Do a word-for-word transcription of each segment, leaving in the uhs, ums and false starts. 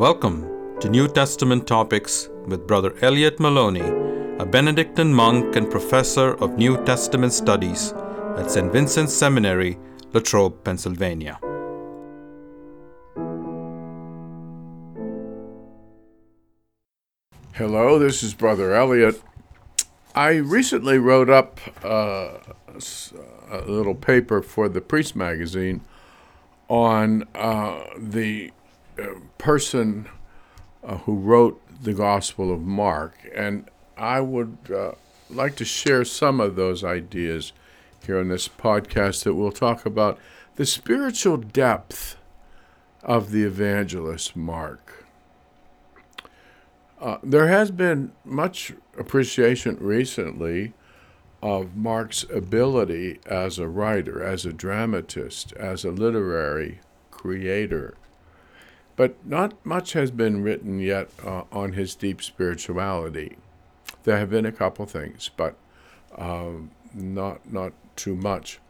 Welcome to New Testament Topics with Brother Elliot Maloney, a Benedictine monk and professor of New Testament studies at Saint Vincent Seminary, Latrobe, Pennsylvania. Hello, this is Brother Elliot. I recently wrote up uh, a little paper for the Priest magazine on uh, the person uh, who wrote the Gospel of Mark, and I would uh, like to share some of those ideas here in this podcast that we'll talk about the spiritual depth of the evangelist Mark. Uh, there has been much appreciation recently of Mark's ability as a writer, as a dramatist, as a literary creator. But not much has been written yet uh, on his deep spirituality. There have been a couple things, but um, not not too much.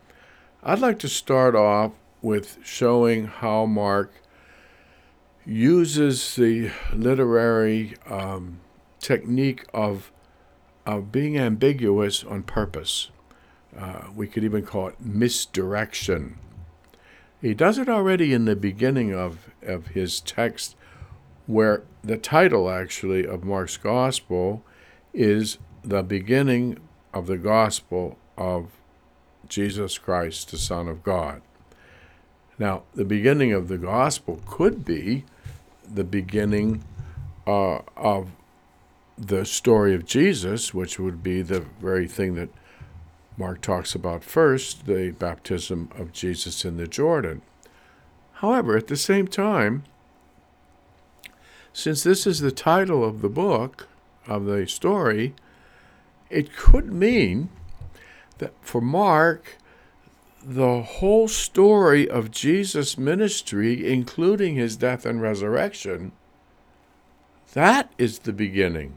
I'd like to start off with showing how Mark uses the literary um, technique of, of being ambiguous on purpose. Uh, we could even call it misdirection. He does it already in the beginning of, of his text, where the title, actually, of Mark's Gospel is the beginning of the Gospel of Jesus Christ, the Son of God. Now, the beginning of the Gospel could be the beginning uh, of the story of Jesus, which would be the very thing that Mark talks about first, the baptism of Jesus in the Jordan. However, at the same time, since this is the title of the book, of the story, it could mean that for Mark, the whole story of Jesus' ministry, including his death and resurrection, that is the beginning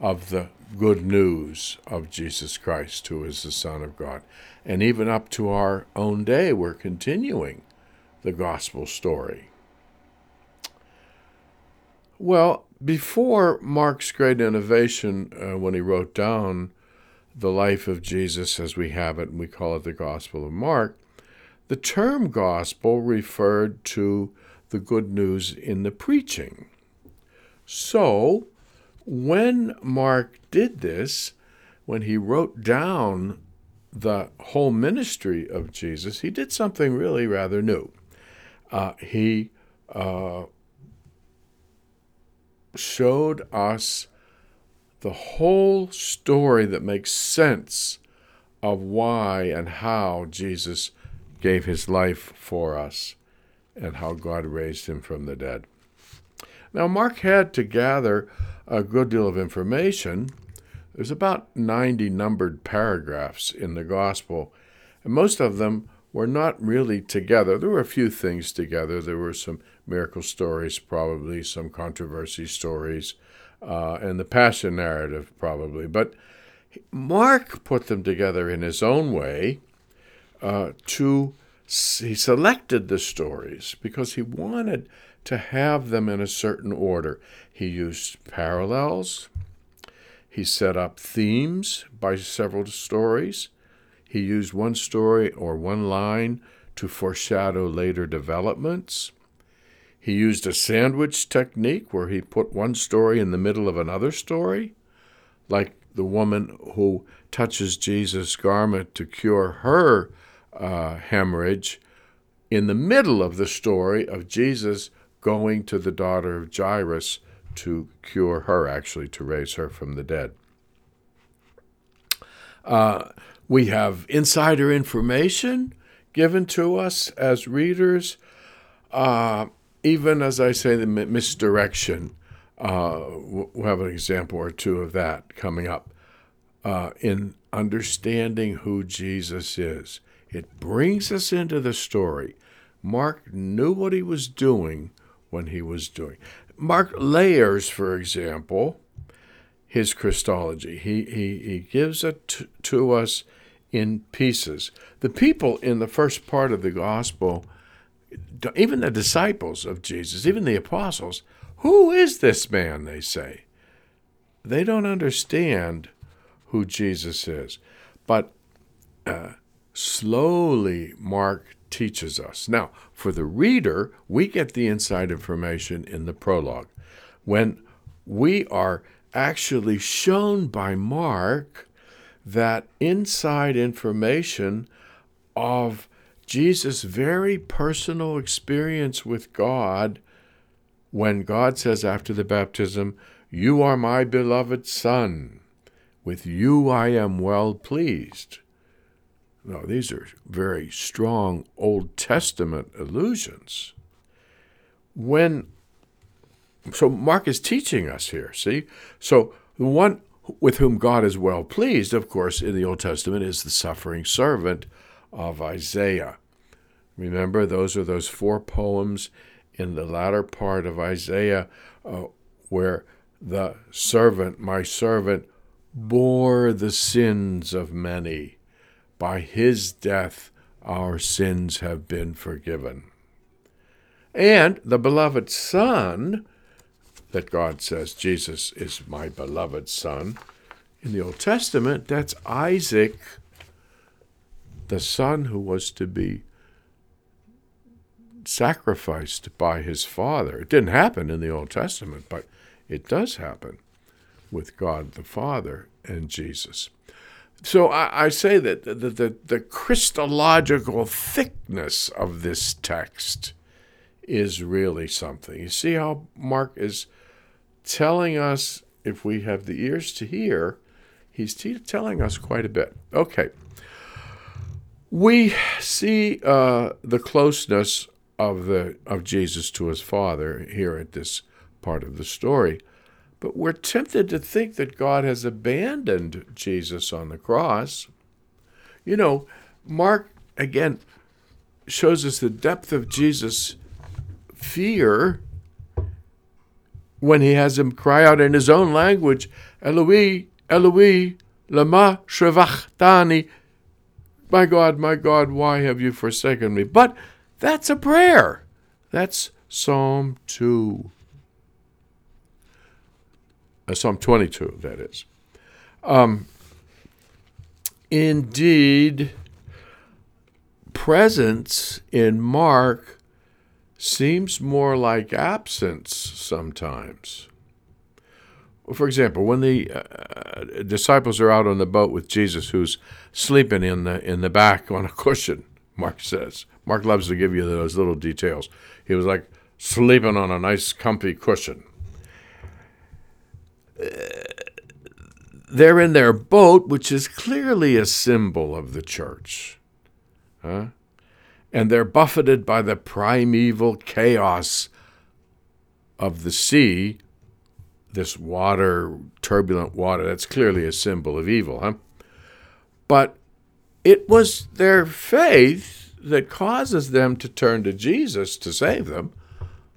of the good news of Jesus Christ, who is the Son of God. And even up to our own day, we're continuing the gospel story. Well, before Mark's great innovation, uh, when he wrote down the life of Jesus as we have it, and we call it the Gospel of Mark, the term gospel referred to the good news in the preaching. So, when Mark did this, when he wrote down the whole ministry of Jesus, he did something really rather new. Uh, he uh, showed us the whole story that makes sense of why and how Jesus gave his life for us and how God raised him from the dead. Now, Mark had to gather a good deal of information. There's about ninety numbered paragraphs in the gospel, and most of them were not really together. There were a few things together. There were some miracle stories, probably, some controversy stories, uh, and the passion narrative, probably. But Mark put them together in his own way. Uh, to he selected the stories because he wanted to have them in a certain order. He used parallels. He set up themes by several stories. He used one story or one line to foreshadow later developments. He used a sandwich technique where he put one story in the middle of another story, like the woman who touches Jesus' garment to cure her uh, hemorrhage in the middle of the story of Jesus going to the daughter of Jairus to cure her, actually, to raise her from the dead. Uh, we have insider information given to us as readers, uh, even, as I say, the misdirection. Uh, we'll have an example or two of that coming up. Uh, in understanding who Jesus is, it brings us into the story. Mark knew what he was doing when he was doing. Mark layers, for example, his Christology. He he, he gives it to, to us in pieces. The people in the first part of the gospel, even the disciples of Jesus, even the apostles, Who is this man, they say. They don't understand who Jesus is. But uh, slowly Mark teaches us. Now, for the reader, we get the inside information in the prologue. When we are actually shown by Mark that inside information of Jesus' very personal experience with God, when God says after the baptism, "You are my beloved Son. With you I am well pleased." Now, these are very strong Old Testament allusions. When, so Mark is teaching us here, see? So the one with whom God is well pleased, of course, in the Old Testament is the suffering servant of Isaiah. Remember, those are those four poems in the latter part of Isaiah uh, where the servant, my servant, bore the sins of many. By his death, our sins have been forgiven. And the beloved Son, that God says, Jesus is my beloved Son. In the Old Testament, that's Isaac, the son who was to be sacrificed by his father. It didn't happen in the Old Testament, but it does happen with God the Father and Jesus. So I, I say that the, the, the Christological thickness of this text is really something. You see how Mark is telling us, if we have the ears to hear, he's te- telling us quite a bit. Okay. We see uh, the closeness of the of Jesus to his Father here at this part of the story. But we're tempted to think that God has abandoned Jesus on the cross. You know, Mark, again, shows us the depth of Jesus' fear when he has him cry out in his own language, "Eloi, Eloi, lama sabachthani, my God, my God, why have you forsaken me?" But that's a prayer. That's Psalm two. Psalm twenty-two, that is. Um, indeed, presence in Mark seems more like absence sometimes. For example, when the uh, disciples are out on the boat with Jesus, who's sleeping in the in the back on a cushion, Mark says. Mark loves to give you those little details. He was like sleeping on a nice comfy cushion. Uh, they're in their boat, which is clearly a symbol of the church. Huh? And they're buffeted by the primeval chaos of the sea, this water, turbulent water. That's clearly a symbol of evil. Huh? But it was their faith that causes them to turn to Jesus to save them.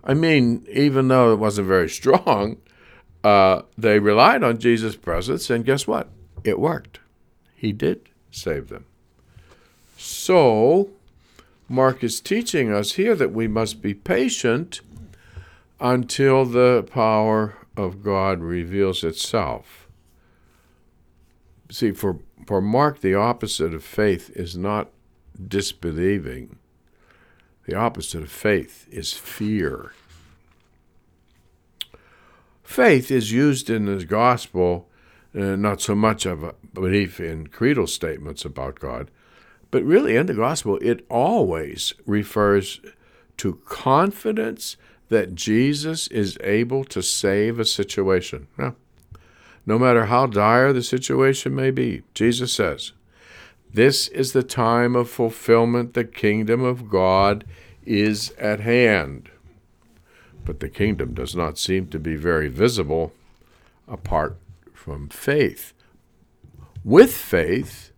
I mean, even though it wasn't very strong, Uh, they relied on Jesus' presence, and guess what? It worked. He did save them. So, Mark is teaching us here that we must be patient until the power of God reveals itself. See, for, for Mark, the opposite of faith is not disbelieving. The opposite of faith is fear. Faith is used in the gospel, uh, not so much of a belief in creedal statements about God, but really in the gospel it always refers to confidence that Jesus is able to save a situation. Now, no matter how dire the situation may be, Jesus says, "This is the time of fulfillment. The kingdom of God is at hand." But the kingdom does not seem to be very visible apart from faith. With faith,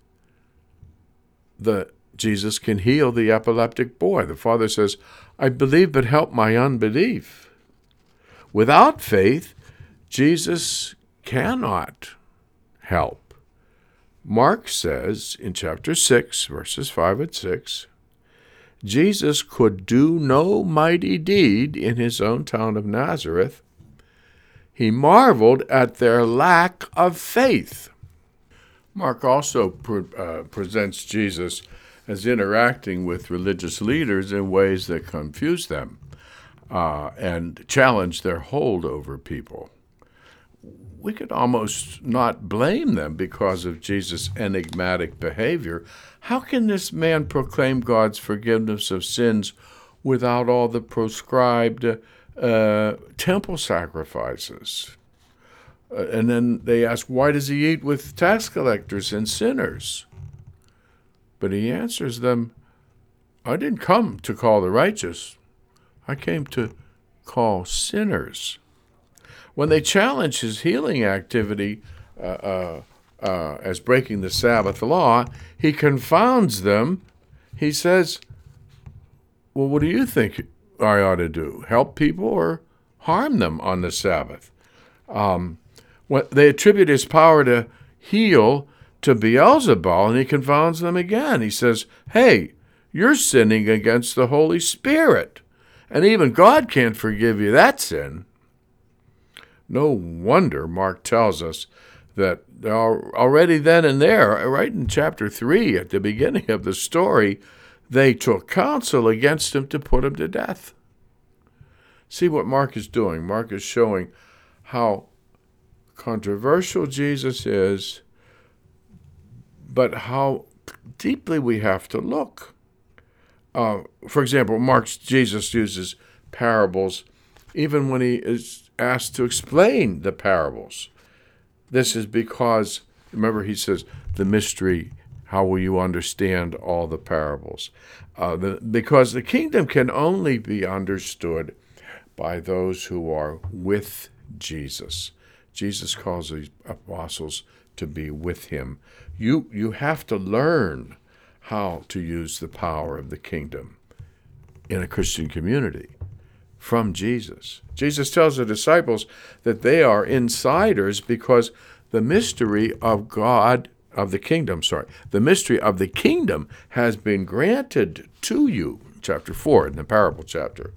the, Jesus can heal the epileptic boy. The Father says, "I believe, but help my unbelief." Without faith, Jesus cannot help. Mark says in chapter six, verses five and six, Jesus could do no mighty deed in his own town of Nazareth He marveled at their lack of faith. Mark also pre- uh, presents Jesus as interacting with religious leaders in ways that confuse them uh, and challenge their hold over people. We could almost not blame them because of Jesus' enigmatic behavior. How can this man proclaim God's forgiveness of sins without all the proscribed uh, temple sacrifices? Uh, and then they ask, why does he eat with tax collectors and sinners? But he answers them, I didn't come to call the righteous. I came to call sinners. When they challenge his healing activity uh, uh, uh, as breaking the Sabbath law, he confounds them. He says, well, what do you think I ought to do? Help people or harm them on the Sabbath? Um, when they attribute his power to heal to Beelzebul, and he confounds them again. He says, hey, you're sinning against the Holy Spirit, and even God can't forgive you that sin. No wonder Mark tells us that already then and there, right in chapter three at the beginning of the story, they took counsel against him to put him to death. See what Mark is doing. Mark is showing how controversial Jesus is, but how deeply we have to look. Uh, for example, Mark's Jesus uses parables even when he is asked to explain the parables. This is because, remember he says, the mystery, how will you understand all the parables? Uh, the, because the kingdom can only be understood by those who are with Jesus. Jesus calls the apostles to be with him. You you have to learn how to use the power of the kingdom in a Christian community from Jesus. Jesus tells the disciples that they are insiders because the mystery of God, of the kingdom, sorry, the mystery of the kingdom has been granted to you, chapter four in the parable chapter.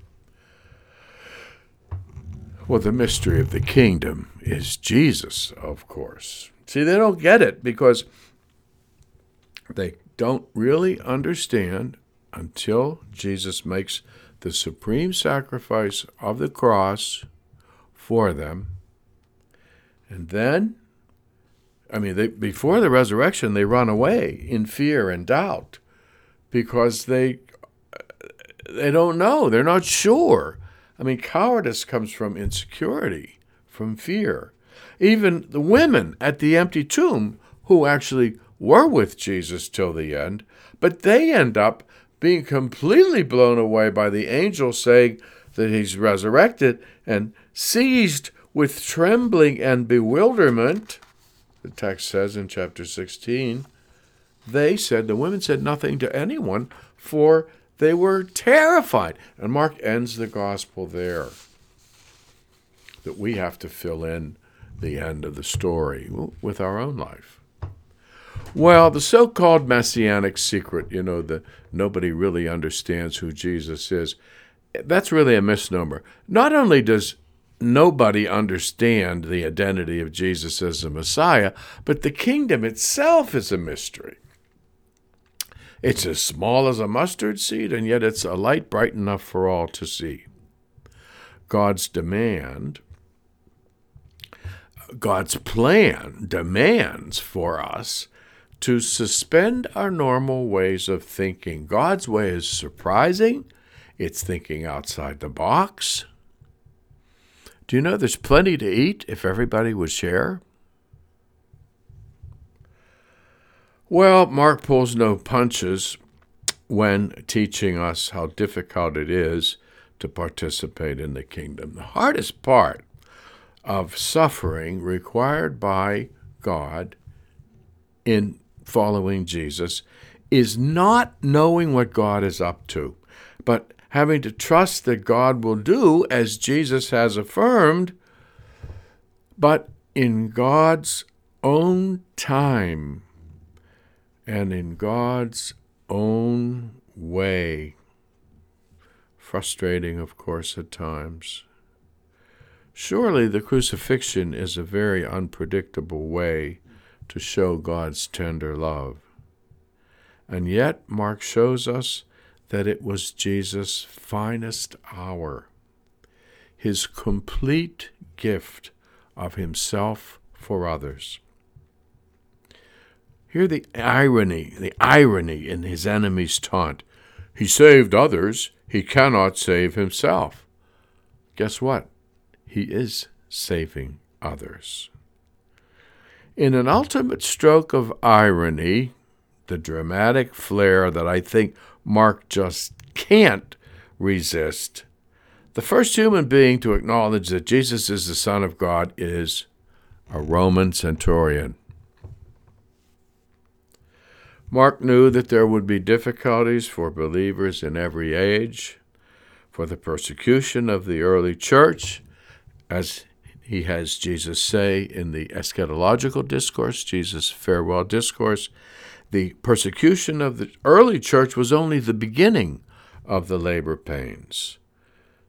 Well, the mystery of the kingdom is Jesus, of course. See, they don't get it because they don't really understand until Jesus makes the supreme sacrifice of the cross for them. And then, I mean, they, before the resurrection, they run away in fear and doubt because they they don't know. They're not sure. I mean, cowardice comes from insecurity, from fear. Even the women at the empty tomb who actually were with Jesus till the end, but they end up being completely blown away by the angel saying that he's resurrected and seized with trembling and bewilderment. The text says in chapter sixteen, they said, the women said nothing to anyone, for they were terrified. And Mark ends the gospel there, that we have to fill in the end of the story with our own life. Well, the so-called messianic secret, you know, the nobody really understands who Jesus is, that's really a misnomer. Not only does nobody understand the identity of Jesus as the Messiah, but the kingdom itself is a mystery. It's as small as a mustard seed, and yet it's a light bright enough for all to see. God's demand God's plan demands for us to suspend our normal ways of thinking. God's way is surprising. It's thinking outside the box. Do you know there's plenty to eat if everybody would share? Well, Mark pulls no punches when teaching us how difficult it is to participate in the kingdom. The hardest part of suffering required by God in following Jesus is not knowing what God is up to, but having to trust that God will do as Jesus has affirmed, but in God's own time and in God's own way. Frustrating, of course, at times. Surely the crucifixion is a very unpredictable way to show God's tender love. And yet Mark shows us that it was Jesus' finest hour, his complete gift of himself for others. Hear the irony, the irony in his enemy's taunt. He saved others, he cannot save himself. Guess what? He is saving others. In an ultimate stroke of irony, the dramatic flair that I think Mark just can't resist, the first human being to acknowledge that Jesus is the Son of God is a Roman centurion. Mark knew that there would be difficulties for believers in every age, for the persecution of the early church, as he has Jesus say in the eschatological discourse, Jesus' farewell discourse. The persecution of the early church was only the beginning of the labor pains,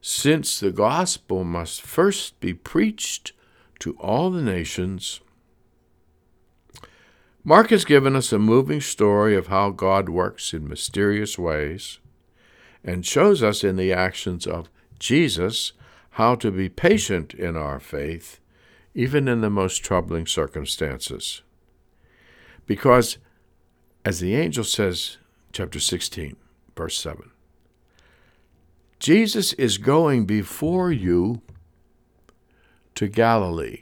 since the gospel must first be preached to all the nations. Mark has given us a moving story of how God works in mysterious ways and shows us in the actions of Jesus how to be patient in our faith, even in the most troubling circumstances. Because, as the angel says, chapter sixteen, verse seven, Jesus is going before you to Galilee.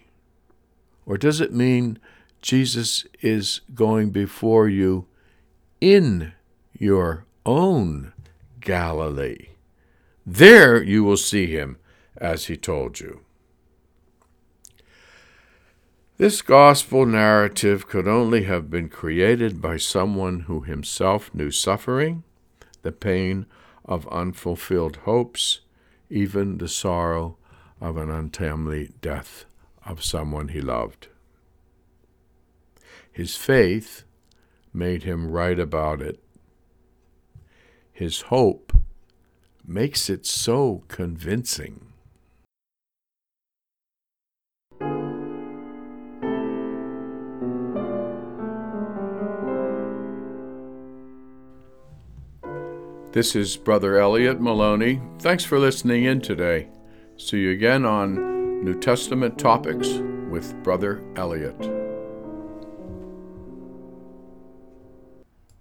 Or does it mean Jesus is going before you in your own Galilee? There you will see him, as he told you. This gospel narrative could only have been created by someone who himself knew suffering, the pain of unfulfilled hopes, even the sorrow of an untimely death of someone he loved. His faith made him right about it. His hope makes it so convincing. This is Brother Elliot Maloney. Thanks for listening in today. See you again on New Testament Topics with Brother Elliot.